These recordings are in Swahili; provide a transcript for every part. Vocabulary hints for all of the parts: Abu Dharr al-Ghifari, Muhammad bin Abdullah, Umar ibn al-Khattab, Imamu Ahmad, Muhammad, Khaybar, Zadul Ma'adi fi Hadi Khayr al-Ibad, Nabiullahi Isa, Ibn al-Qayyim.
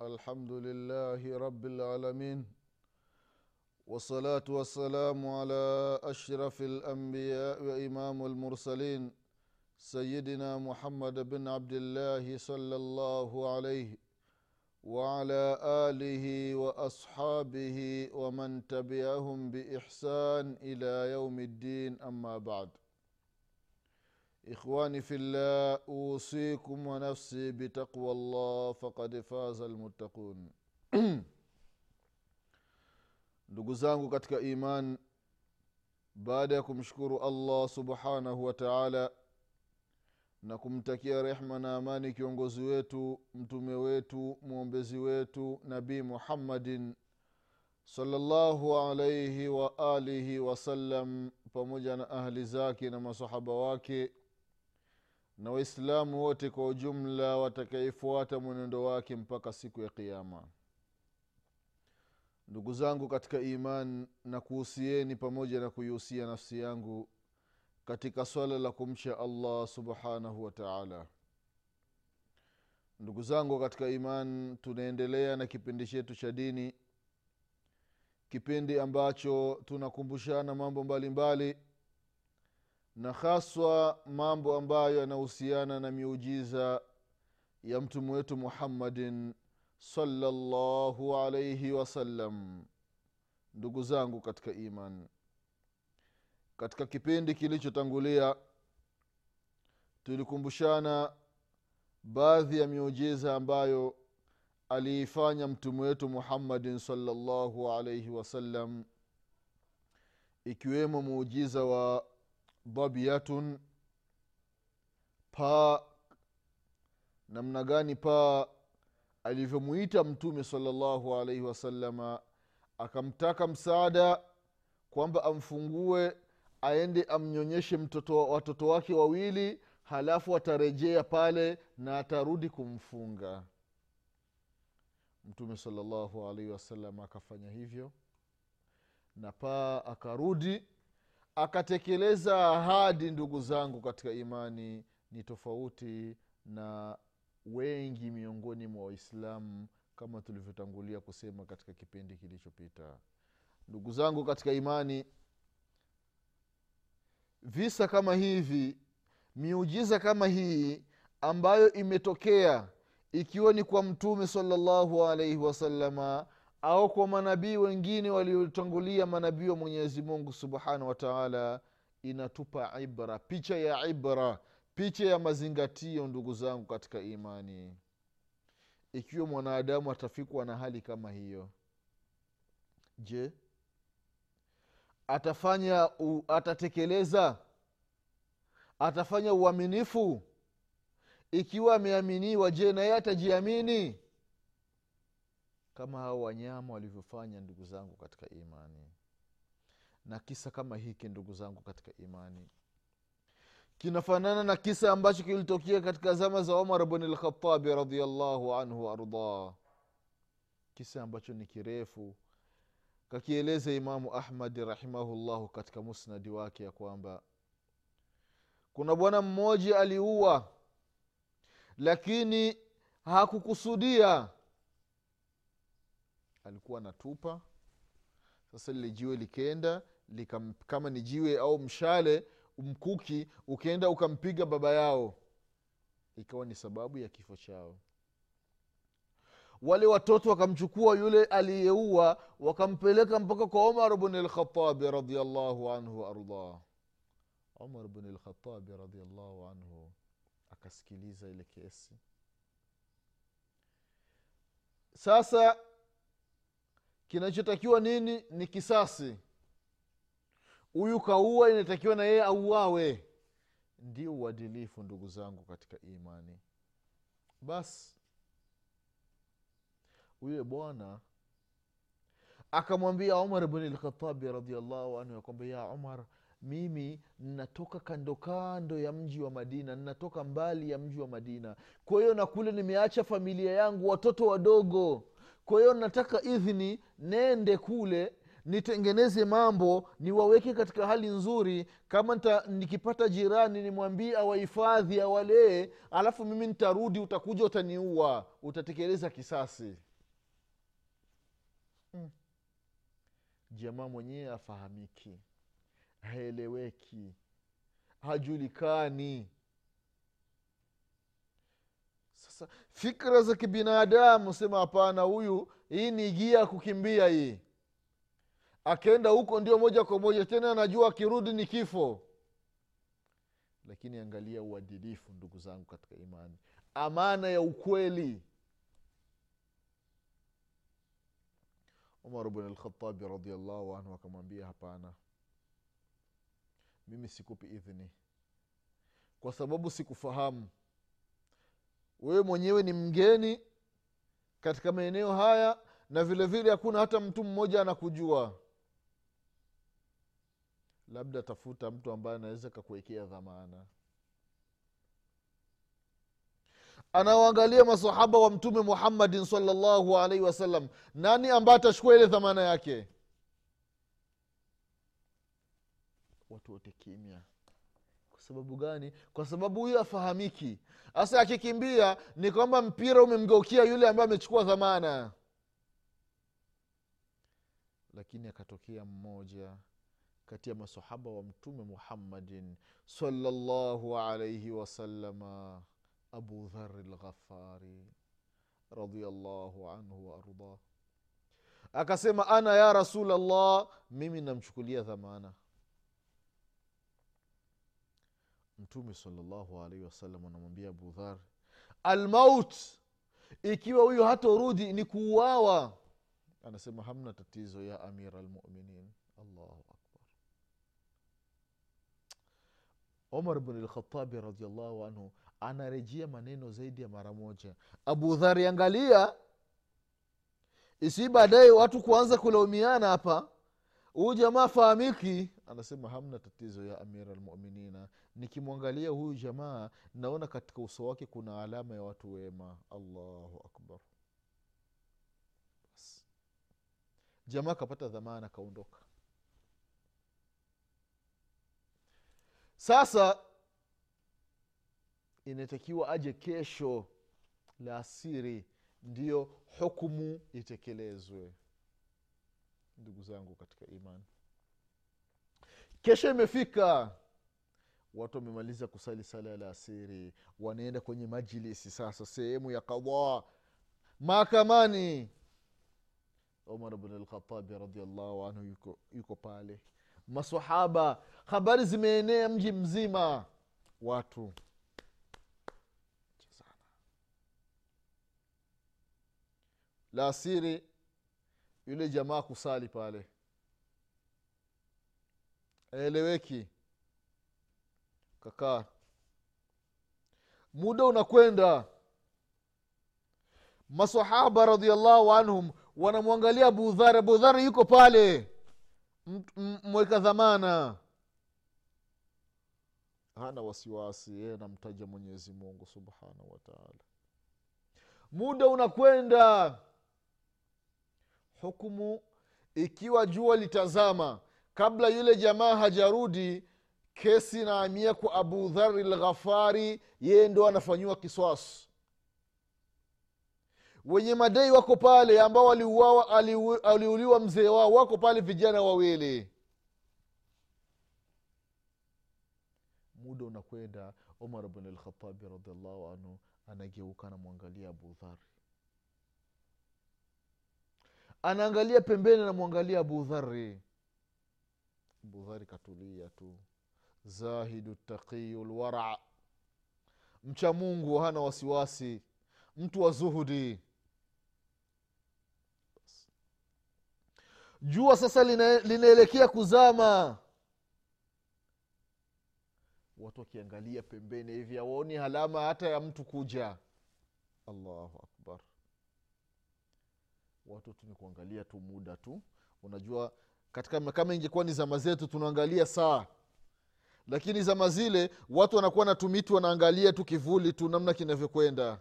الحمد لله رب العالمين والصلاة والسلام على أشرف الأنبياء وإمام المرسلين سيدنا محمد بن عبد الله صلى الله عليه وعلى آله وأصحابه ومن تبعهم بإحسان إلى يوم الدين أما بعد إخواني في الله أوصيكم ونفسي بتقوى الله فقد فاز المتقون. Ndugu zangu katika iman, baada ya kumshukuru Allah subhanahu wa ta'ala na kumtakia rehema na amani kiongozi wetu, mtume wetu, muombezi wetu Nabii Muhammadin sallallahu alayhi wa alihi wa sallam, pamoja na ahli zake na masahaba wake na Waislamu wote kwa ujumla watakayefuata mwenendo wake mpaka siku ya kiyama. Ndugu zangu katika iman, na kuhusieni pamoja na kuihusia nafsi yangu katika swala la kumcha Allah subhanahu wa ta'ala. Ndugu zangu katika iman, tunaendelea na kipindi chetu cha dini, kipindi ambacho tunakumbushana mambo mbalimbali na haswa mambo ambayo yanahusiana na miujiza ya mtume wetu Muhammadin sallallahu alayhi wasallam. Ndugu zangu katika iman, katika kipindi kilichotangulia tulikumbushana baadhi ya miujiza ambayo aliifanya mtume wetu Muhammadin sallallahu alayhi wasallam, ikiwemo muujiza wa babiyatun, pa namna gani pa alivyomuita mtume sallallahu alayhi wasallama akamtaka msaada kwamba amfungue aende amnyonyeshe watoto wake wawili, halafu atarejea pale na atarudi kumfunga. Mtume sallallahu alayhi wasallam akafanya hivyo na paa akarudi akatekeleza ahadi. Ndugu zangu katika imani, ni tofauti na wengi miongoni mwa Waislamu kama tulivyotangulia kusema katika kipindi kilichopita. Ndugu zangu katika imani, visa kama hivi, miujiza kama hii ambayo imetokea ikiwa ni kwa mtume sallallahu alayhi wasallama au kwa manabii wengine waliotangulia manabii wa Mwenyezi Mungu subhanahu wa ta'ala, inatupa ibra, picha ya ibra, picha ya mazingatio. Ndugu zangu katika imani, ikiwa mwanadamu atafikwa na hali kama hiyo, je, atatekeleza uaminifu? Ikiwa ameaminiwa, je, na yeye atajiamini kama hao wanyama walivyofanya? Ndugu zangu katika imani, na kisa kama hiki, ndugu zangu katika imani, kinafanana na kisa ambacho kilitokea katika zama za Umar ibn al-Khattab radhiyallahu anhu warda, kisa ambacho ni kirefu kakieleza Imamu Ahmad rahimahullahu katika musnadi wake, ya kwamba kuna bwana mmoja aliua, lakini hakukusudia, alikuwa anatupa. Sasa lile jiwe likaenda kama ni jiwe au mshale mkuki, ukaenda ukampiga baba yao, ikawa ni sababu ya kifo chao. Wale watoto wakamchukua yule aliyeua, wakampeleka mpaka kwa Umar ibn al-Khattab radhiyallahu anhu arda. Umar ibn al-Khattab radhiyallahu anhu akasikiliza ile kesi. Sasa kinachotakiwa nini? Ni kisasi. Huyu kaua, inatakiwa na yeye auawe. Ndio uadilifu, ndugu zangu katika imani. Bas Huyo bwana akamwambia Umar ibn al-Khattab radhiyallahu anhu yakwamba, ya Umar, mimi natoka kando kando ya mji wa Madina, natoka mbali ya mji wa Madina. Kwa hiyo na kule nimeacha familia yangu, watoto wadogo. Kwa hiyo nataka idhini nende kule nitengeneze mambo, niwaweke katika hali nzuri. Kama nikipata jirani nimwambie awahifadhi awalee, alafu mimi nitarudi, utakuja utaniua, utatekeleza kisasi. Jamaa mwenyewe afahamiki, haeleweki, hajulikani. Sasa fikra za kibinadamu sema hapana, huyu hii ni gia kukimbia hii. Akaenda huko ndio moja kwa moja, tena anajua akirudi ni kifo. Lakini angalia uadilifu ndugu zangu katika imani, amana ya ukweli. Umar ibn al-Khattab radhiyallahu anhu akamwambia, hapana, mimi sikupi idhini kwa sababu sikufahamu. Wewe mwenyewe ni mgeni katika maeneo haya, na vile vile hakuna hata mtu mmoja anakujua. Labda tafuta mtu ambaye anaweza kukuwekea dhamana. Anaangalia maswahaba wa Mtume Muhammad sallallahu alaihi wasallam, nani ambaye atachukua ile dhamana yake? Watu wote kimya. Kwa sababu gani? Kwa sababu huyu afahamiki. Asa akikimbia ni kwamba mpira umemgeukia yule ambaye amechukua dhamana. Lakini akatokea mmoja kati ya maswahaba wa Mtume Muhammadin sallallahu alaihi wasallam, Abu Dharr al-Ghifari radhiyallahu anhu wa arda, akasema, ana ya Rasulullah, mimi namchukulia dhamana. Mtume sallallahu alaihi wasallam anamwambia Abu Dharr, al-maut, ikiwa huyo hatorudi ni kuuawa. Anasema, hamna tatizo ya amira al-mu'minin. Allahu akbar. Umar ibn al-Khattab radhiyallahu anhu anarejea maneno zaidi ya mara moja. Abu Dharr, angalia, isi baadaye watu kuanza kulaumiana hapa, huyu jamaa fahamiki. Anasema, hamna tatizo ya amira al-mu'minina, nikimwangalia huyu jamaa naona katika uso wake kuna alama ya watu wema. Allahu akbar. Jamaa kapata dhamana, kaondoka. Sasa inatakiwa aje kesho la asiri ndio hukumu itekelezwe. Ndugu zangu katika imani, kesho imefika, watu wamemaliza kusali sala la asiri, wanaenda kwenye majlisi sasa, sehemu ya qadwa, mahakamani. Umar ibn al-Khattab radhiyallahu anhu yuko pale, maswahaba, habari zimeenea mji mzima, watu la asiri, yule jamaa kusali pale, eleweki, kakaa, muda unakwenda. Maswahaba radhiyallahu anhum wanamwangalia Abu Dharr. Abu Dharr yuko pale, mweka dhamana, hana wasiwasi, yeye anamtaja Mwenyezi Mungu subhanahu wa ta'ala. Muda unakwenda, hukumu ikiwa jua litazama, kabla yule jamaa hajarudi, kesi inahamia kwa Abu Dharr al-Ghifari, yeye ndo anafanywa kisasi. Wenye madai wako pale, ambao waliuawa, aliuliwa mzee wao, wako pale vijana wawili. Muda unakwenda, Umar ibn al-Khattab radhiyallahu anhu anageuka na muangalia Abu Dharr. Anaangalia pembeni na muangalia Abu Dharr. Abu Dharr katulia tu, zahidu taqiyul wara', mcha Mungu, hana wasiwasi, mtu wa zuhudi. Jua sasa linaelekea kuzama, watu wakiangalia pembeni hivi, hawaoni alama hata ya mtu kuja. Allahu akbar. watoto ni kuangalia tu muda tu. Unajua katika kama ingekuwa ni zama zetu tunaangalia saa, lakini zama zile watu wanakuwa na tumiti wanaangalia tu kivuli tu namna kinavyokwenda.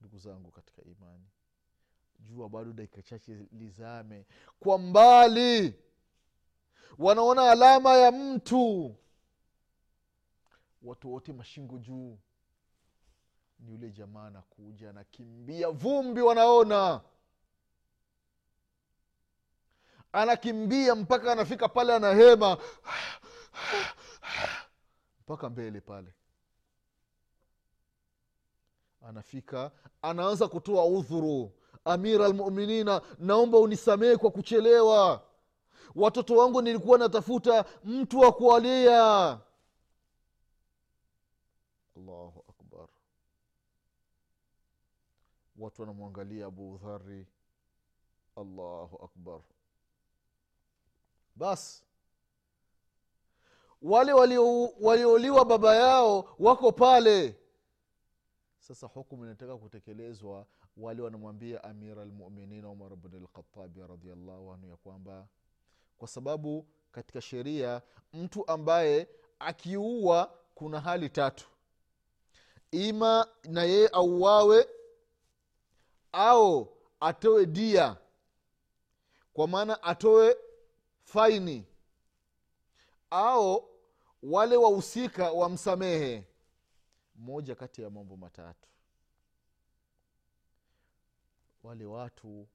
Ndugu zangu katika imani, jua bado dakika chache lizame kwa mbali, wanaona alama ya mtu, watu wote mashingo juu. Ni yule jamaa anakuja anakimbia, vumbi wanaona, anakimbia mpaka anafika pale anahema mpaka mbele pale anafika, anaanza kutoa udhuru. Amira al-mu'minina, naomba unisamee kwa kuchelewa, watoto wangu nilikuwa natafuta mtu wa kualia. Allahu akbar. Watu wanamwangalia Abu Dharr. Allahu akbar. Bas wale walioliwa baba yao wako pale. Sasa hukumu inataka kutekelezwa. Wale wanamwambia Amira al-mu'minin Umar ibn al-Khattab radhiyallahu anhu ya kwamba, kwa sababu katika sheria mtu ambaye akiua kuna hali tatu: ima na yeye auawe, au atoe dia, kwa maana atoe faini, au wale wahusika wamsamehe. Moja kati ya mambo matatu. Wale watu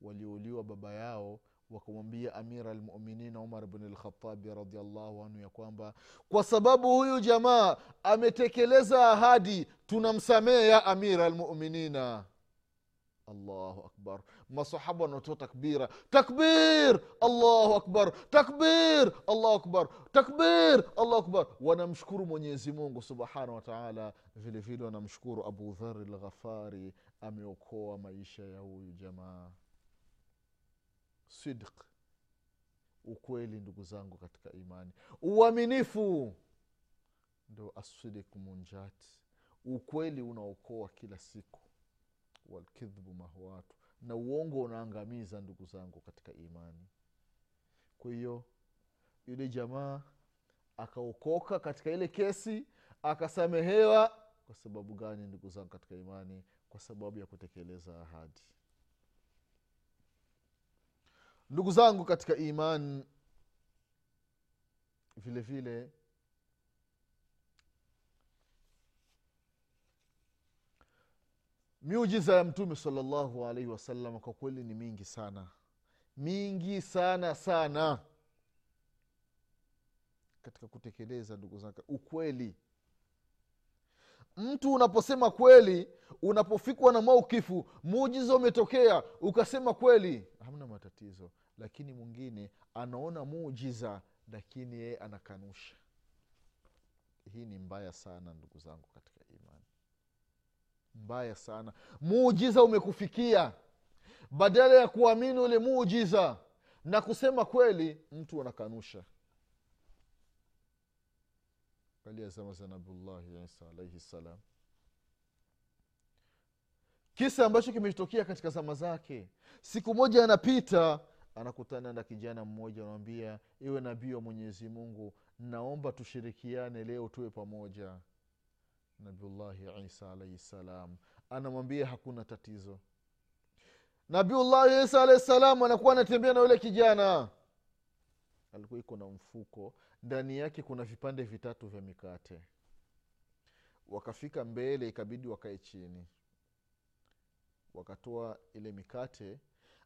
waliouliwa baba yao wakamwambia Amir al-Mu'minin Umar ibn al-Khattab radhiyallahu anhu ya kwamba, kwa sababu huyu jamaa ametekeleza ahadi, tunamsamehe ya Amir al-Mu'minin. Allahu akbar. Masahaba wanatoa takbira. Takbir! Allahu akbar. Takbir! Allahu akbar. Takbir! Allahu akbar. Wanamshukuru Mwenyezi Mungu subhanahu wa ta'ala. Vile vile wanamshukuru Abu Dharr al-Ghifari, ameokoa maisha ya huyu jamaa. Sidq, ukweli ndugu zangu katika imani. Uaminifu ndio as-sidq munjat. Ukweli unaokoa kila siku. Walkidhbu mahwatu, na uongo unaangamiza ndugu zangu katika imani. Kwa hiyo yule jamaa akaokoka katika ile kesi, akasamehewa. Kwa sababu gani ndugu zangu katika imani? Kwa sababu ya kutekeleza ahadi. Ndugu zangu katika imani, vile vile miujiza ya Mtume sallallahu alaihi wasallam kwa kweli ni mingi sana, mingi sana sana katika kutekeleza ndugu zangu ukweli. Mtu unaposema kweli, unapofikwa na maukifu, muujiza umetokea, ukasema kweli, hamna matatizo. Lakini mwingine anaona muujiza lakini yeye anakanusha. Hii ni mbaya sana ndugu zangu katika imani, mbaya sana. Muujiza umekufikia, badala ya kuamini ule muujiza na kusema kweli, mtu anakanusha. Kalia zama za Nabiullahi Isa alayhi salam, kisa ambacho kimetokea katika zama zake. Siku moja anapita, anakutana na kijana mmoja, anamwambia ewe nabii wa Mwenyezi Mungu, naomba tushirikiane leo tuwe pamoja. Nabiullahi Isa alayhi salam anamwambia hakuna tatizo. Nabiullahi Isa alayhi salam anakuwa anatembea na yule kijana, alikuwa iko na mfuko, ndani yake kuna vipande vitatu vya mikate. Wakafika mbele, ikabidi wakae chini, wakatoa ile mikate.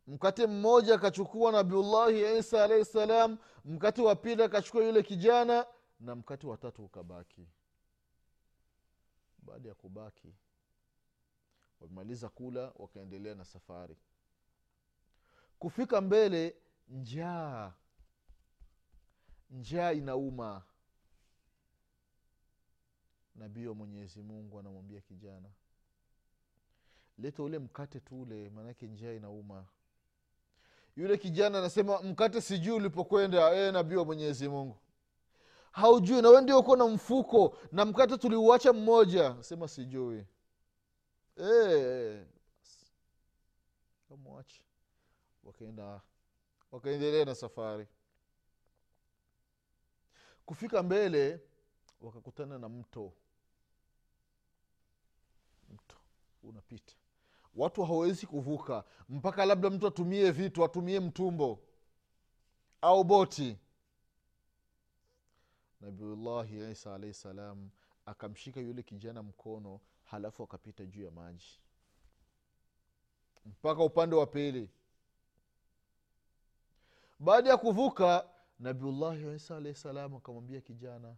Mkate mmoja akachukua Nabiullahi Isa alayhi salam, mkate wa pili akachukua yule kijana, na mkate wa tatu ukabaki. Baada ya kubaki, wamaliza kula, wakaendelea na safari. Kufika mbele, njaa inauma. Nabii wa Mwenyezi Mungu anamwambia kijana, leta ule mkate tule, manake njaa inauma. Yule kijana anasema mkate sijui ulipokwenda, nabii wa Mwenyezi Mungu, haujui na wewe ndio uko na mfuko, na mkate tuliuacha mmoja. Anasema sijui. kamwacha, wakaendelea na safari. Kufika mbele wakakutana na mto unapita, watu hawawezi kuvuka mpaka labda mtu atumie vitu, atumie mtumbo au boti. Nabiullahi Isa alayhi salam akamshika yule kijana mkono, halafu akapita juu ya maji mpaka upande wa pili. Baada ya kuvuka, Nabiullahi Isa alayhi salam akamwambia kijana,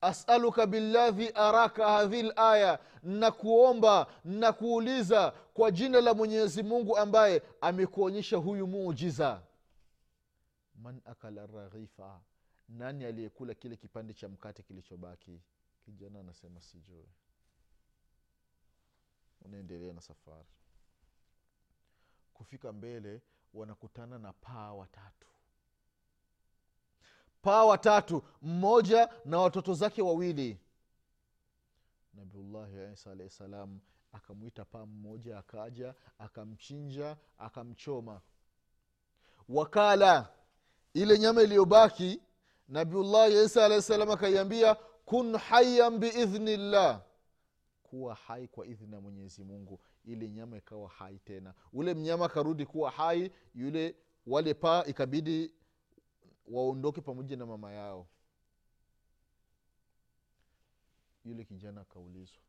as'aluka billadhi araka hadhil aya, na kuomba na kuuliza kwa jina la Mwenyezi Mungu ambaye amekuonyesha huyu muujiza. Man akala raghifa, nani aliyekula kile kipande cha mkate kilichobaki? Kijana anasema sijui. Unaendelea na safari. Kufika mbele wanakutana na paa watatu, mmoja na watoto zake wawili. Nabiullahi Isa alayhi salam akamwita paa mmoja, akaja akamchinja akamchoma, wakala ile nyama iliyobaki. Nabiullahi Isa alayhi salam akaiambia kun hayyan biidhnillah, kuwa hai kwa idhini ya Mwenyezi Mungu. Ile nyama ikawa hai tena, ule mnyama karudi kuwa hai, yule wale paa ikabidi waondoke pamoja na mama yao. Yule kijana akaulizwa,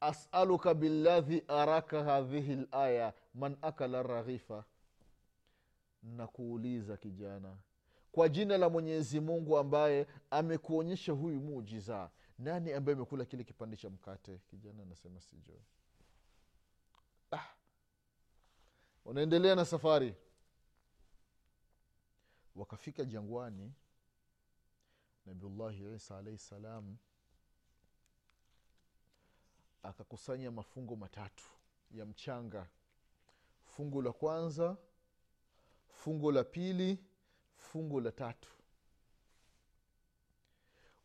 as'aluka billadhi araka hadhihi alaya man akala raghifa, na kuuliza kijana kwa jina la Mwenyezi Mungu ambaye amekuonyesha huyu muujiza, nani ambaye amekula kile kipande cha mkate? Kijana anasema sijui. Wanaendelea na safari. Wakafika jangwani. Nabiullahi Isa alayhi salam akakusanya mafungo matatu ya mchanga. Fungu la kwanza, fungu la pili, fungu la tatu.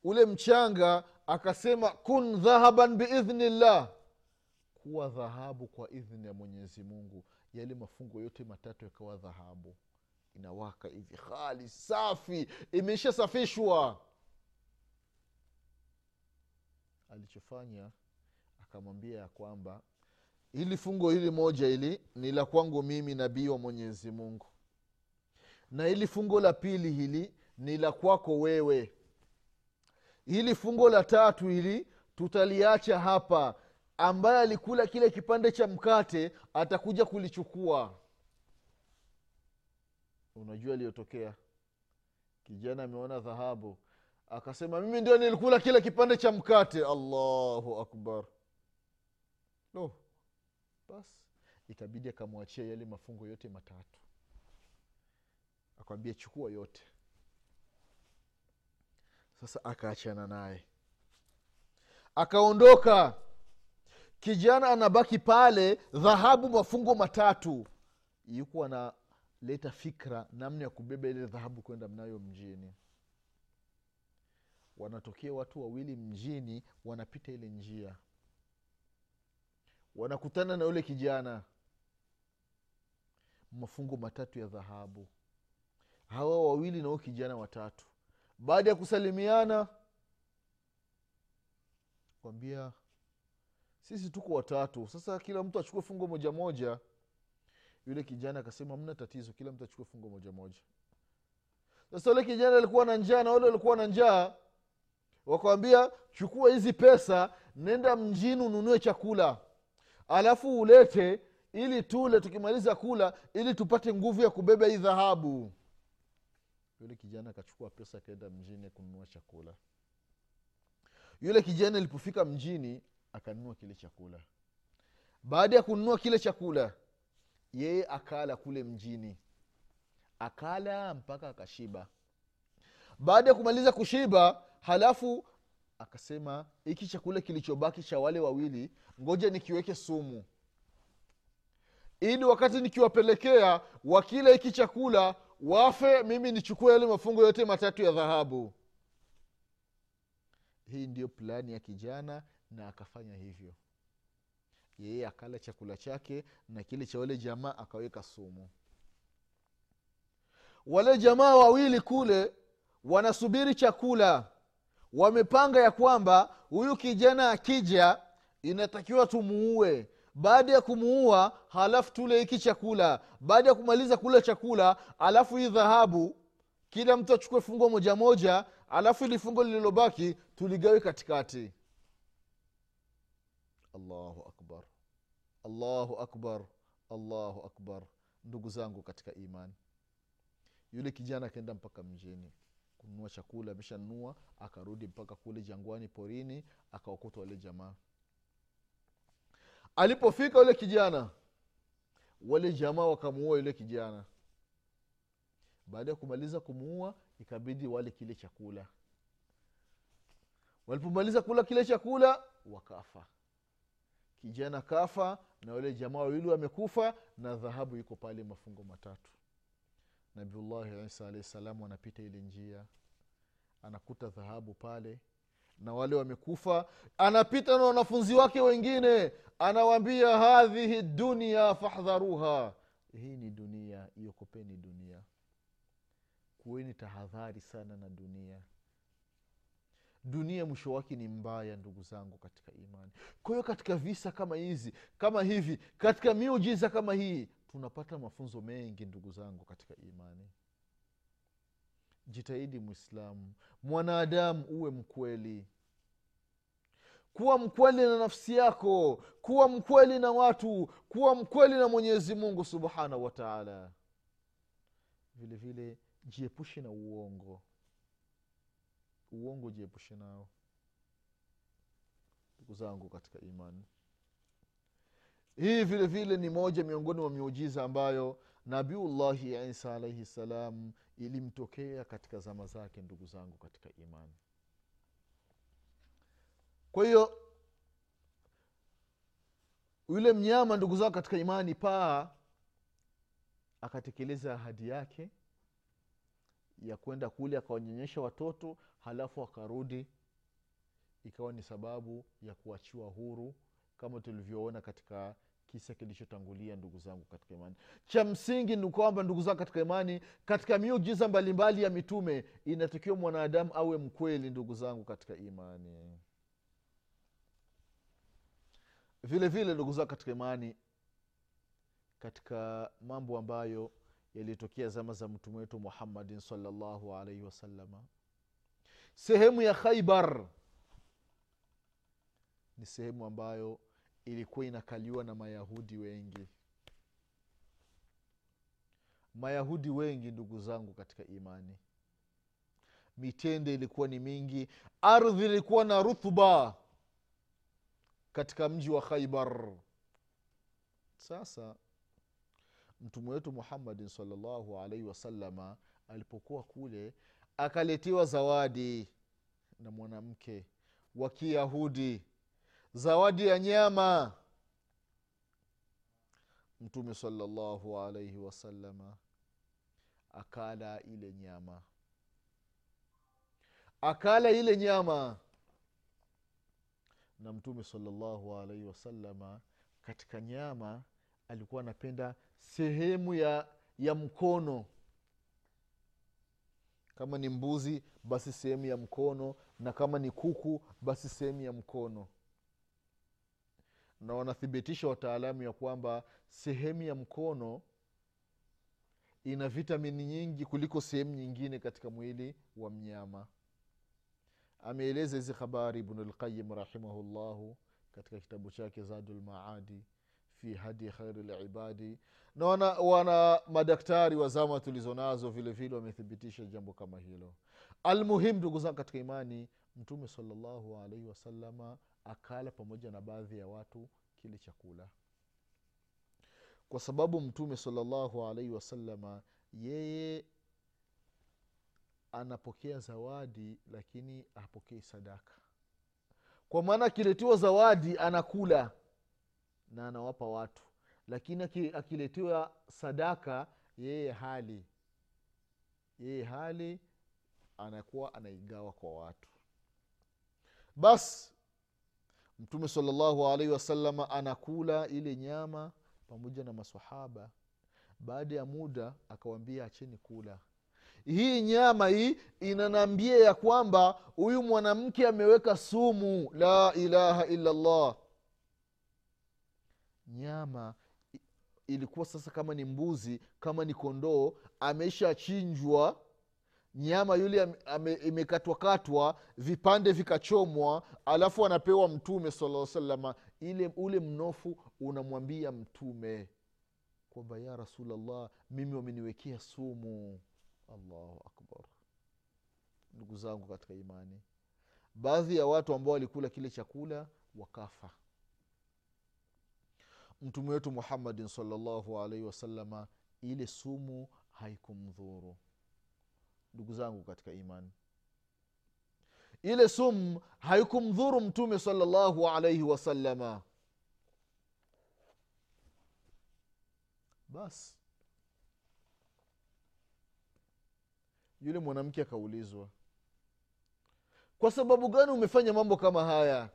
Ule mchanga akasema kun dhahaban biidhnillah, kuwa dhahabu kwa idhini ya Mwenyezi Mungu. Yale mafungo yote matatu yakawa dhahabu, inawaka hivi khali safi, imeshasafishwa. Alichofanya akamwambia kwamba hili fungo hili moja hili ni la kwangu mimi nabii wa Mwenyezi Mungu, na hili fungo la pili hili ni la kwako wewe, hili fungo la tatu hili tutaliacha hapa, ambaye alikula kile kipande cha mkate atakuja kulichukua. Unajua iliyotokea, kijana ameona dhahabu akasema mimi ndio nilikula kile kipande cha mkate. Allahu akbar. No, basi ikabidi akamwachia yale mafungo yote matatu, akamwambia chukua yote. Sasa akaachana naye akaondoka. Kijana anabaki pale, dhahabu mafungo matatu, yuko ana leta fikra namna ya kubeba ile dhahabu kwenda mnayo mjini. Wanatokea watu wawili mjini, wanapita ile njia, wanakutana na yule kijana, mafungo matatu ya dhahabu. Hawa wawili na huyo kijana watatu, baada ya kusalimiana kwambia sisi tuko watatu, sasa kila mtu achukue fungo moja moja. Yule kijana akasema hamna tatizo, kila mtu achukue fungo moja moja. Sasa yule kijana alikuwa na njaa na wale walikuwa na njaa, wakamwambia chukua hizi pesa, nenda mjini ununue chakula, alafu ulete ili tule tukimaliza kula, ili tupate nguvu ya kubeba hii dhahabu. Yule kijana akachukua pesa akaenda mjini kununua chakula. Yule kijana alipofika mjini akanunua kile chakula. Baada ya kununua kile chakula, yeye akala kule mjini, akala mpaka akashiba. Baada ya kumaliza kushiba, halafu akasema hiki chakula kilichobaki cha wale wawili ngoja nikiweke sumu, ili wakati nikiwapelekea wakile hiki chakula wafe, mimi nichukue yale mafungo yote matatu ya dhahabu. Hii ndio plani ya kijana, na akafanya hivyo. yeye akala chakula chake na kile cha wale jamaa akaweka sumu. Wale jamaa wawili kule wanasubiri chakula, wamepanga ya kwamba huyu kijana akija inatakiwa tumuue. Baada ya kumuua halafu tule hiki chakula. Baada ya kumaliza kula chakula halafu hii dhahabu kila mtu achukue fungo moja moja, halafu ile fungo lililobaki tuligawe katikati. Allahu akbar. Allahu akbar. Allahu akbar. Ndugu zangu katika imani, yule kijana kaenda mpaka mjini kununua chakula, ameshanunua, akarudi mpaka kule jangwani porini, akawakuta wale jamaa. Alipofika yule kijana, wale jamaa wakamuua yule kijana. Baada ya kumaliza kumuua ikabidi wale kile chakula. Walipomaliza kula kile chakula wakafa. Kijana kafa na wale jamaa wawili wamekufa na dhahabu iko pale mafungo matatu. Nabiullahi Isa alayhi salamu anapita ile njia, anakuta dhahabu pale na wale wamekufa. Anapita na wanafunzi wake wengine, anawaambia hadhihi dunya fahdharuha, hii ni dunia, iokopeni dunia, kuweni tahadhari sana na dunia. Dunia mwisho wake ni mbaya ndugu zangu katika imani. Kwa hiyo katika visa kama hizi, kama hivi, katika miujiza kama hii tunapata mafunzo mengi ndugu zangu katika imani. Jitahidi Muislamu, mwanadamu uwe mkweli. Kuwa mkweli na nafsi yako, kuwa mkweli na watu, kuwa mkweli na Mwenyezi Mungu Subhanahu wa Ta'ala. Vile vile jiepushe na uongo. Uongo jiepushe nao ndugu zangu katika imani. Hii vile vile ni moja miongoni mwa miujiza ambayo Nabiullahi Isa alayhi salam ilimtokea katika zama zake ndugu zangu katika imani. Kwa hiyo yule mnyama ndugu zangu katika imani, paa, akatekeleza ahadi yake ya kwenda kule akawanyonyesha watoto halafu akarudi, ikawa ni sababu ya kuachiwa huru kama tulivyoona katika kisa kilichotangulia ndugu zangu katika imani. Cha msingi ni kwamba ndugu zangu katika imani, katika miujiza mbalimbali ya mitume inatakiwa mwanadamu awe mkweli ndugu zangu katika imani. Vile vile ndugu zangu katika imani, katika mambo ambayo yalitokea zama za mtume wetu Muhammad sallallahu alayhi wasallam, sehemu ya Khaybar ni sehemu ambayo ilikuwa inakaliwa na Mayahudi wengi. Mayahudi wengi ndugu zangu katika imani, mitende ilikuwa ni mingi, ardhi ilikuwa na rutuba katika mji wa Khaybar. Sasa mtume wetu Muhammad sallallahu alayhi wasallam alipokuwa kule akaletiwa zawadi na mwanamke wa Kiyahudi, zawadi ya nyama. Mtume sallallahu alayhi wasallam akala ile nyama, akala ile nyama. Na mtume sallallahu alayhi wasallam katika nyama alikuwa anapenda sehemu ya mkono. Kama ni mbuzi basi sehemu ya mkono, na kama ni kuku basi sehemu ya mkono. Na wanathibitisha wataalamu ya kwamba sehemu ya mkono ina vitamini nyingi kuliko sehemu nyingine katika mwili wa mnyama. Ameeleza hizi habari Ibn al-Qayyim rahimahullahu katika kitabu chake Zadul Ma'adi fi Hadi Khayr al-Ibad. Na wana madaktari wa zama tulizonazo vile vile wamethibitisha jambo kama hilo. Almuhim ndugu zangu katika imani, mtume sallallahu alayhi wasallama akala pamoja na baadhi ya watu kile chakula, kwa sababu mtume sallallahu alayhi wasallama yeye anapokea zawadi lakini hapokei sadaka. Kwa maana akiletiwa zawadi anakula na anawapa watu, lakini akiletiwa sadaka yeye hali anakuwa anaigawa kwa watu. Bas Mtume sallallahu alaihi wasallam anakula ile nyama pamoja na maswahaba. Baada ya muda akawaambia acheni kula. Hii nyama hii inanambia ya kwamba huyu mwanamke ameweka sumu. La ilaha illa Allah. Nyama ilikuwa sasa kama ni mbuzi, kama ni kondoo, ameshachinjwa. Nyama yule imekatwa vipande vikachomwa, alafu anapewa Mtume sallallahu alaihi wasallam. Ile ule mnofu unamwambia Mtume kwamba ya Rasulullah, mimi wameniwekea sumu. Allahu akbar. Ndugu zangu katika imani, baadhi ya watu ambao walikula kile chakula wakafa. Mtume wetu Muhammad sallallahu alaihi wasallam ile sumu haikumdhuru. Ndugu zangu katika imani, ile sumu haikumdhuru Mtume sallallahu alaihi wasallam. Bas yule mwanamke akaulizwa, kwa sababu gani umefanya mambo kama haya?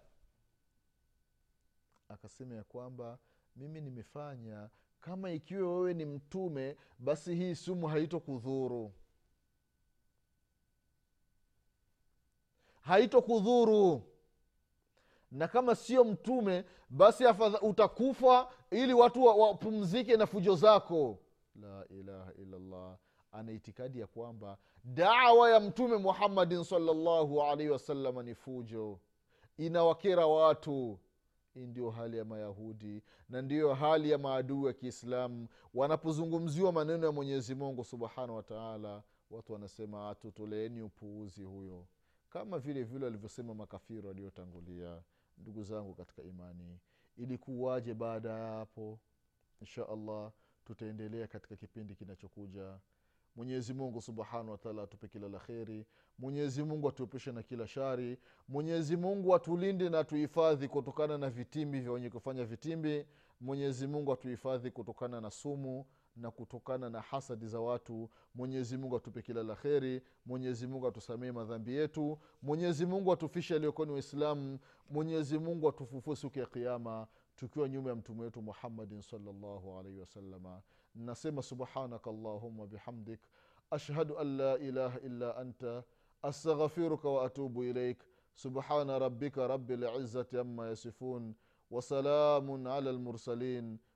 Akasema ya kwamba mimi nimefanya, kama ikiwa wewe ni mtume basi hii sumu haitokudhuru. Haitokudhuru. Na kama sio mtume basi utakufa ili watu wapumzike na fujo zako. La ilaha illa Allah. Ana itikadi ya kwamba da'wa ya Mtume Muhammadin sallallahu alaihi wasallam ni fujo, inawakera watu. Ndio hali ya Mayahudi na ndio hali ya maadui ya Kiislamu. Wanapozungumziwa maneno ya Mwenyezi Mungu subhanahu wa ta'ala, watu wanasema atutoleeni upuuzi huyo, kama vile vile alivyosema makafiri waliotangulia. Ndugu zangu katika imani, ilikuwaje baada ya hapo? Insha Allah tutaendelea katika kipindi kinachokuja. Mwenyezi Mungu subhanahu wa ta'ala atupe kila la kheri. Mwenyezi Mungu atuepushe na kila shari. Mwenyezi Mungu atulinde na atuhifadhi kutokana na vitimbi vya wenye kufanya vitimbi. Mwenyezi Mungu atuhifadhi kutokana na sumu na kutokana na hasadi za watu. Mwenyezi Mungu atupe kila la kheri. Mwenyezi Mungu atusamee madhambi yetu. Mwenyezi Mungu atufishe aliokoni Waislamu. Mwenyezi Mungu atufufue siku ya kiyama tukiwa nyuma ya Mtume wetu Muhammadin sallallahu alaihi wasallam. Nasema subhanaka Allahumma bihamdik, ashhadu an la ilaha illa anta, astaghfiruka wa atubu ilaik. Subhana rabbika rabbil izzati amma yasifun, wa salamun ala al-mursalin,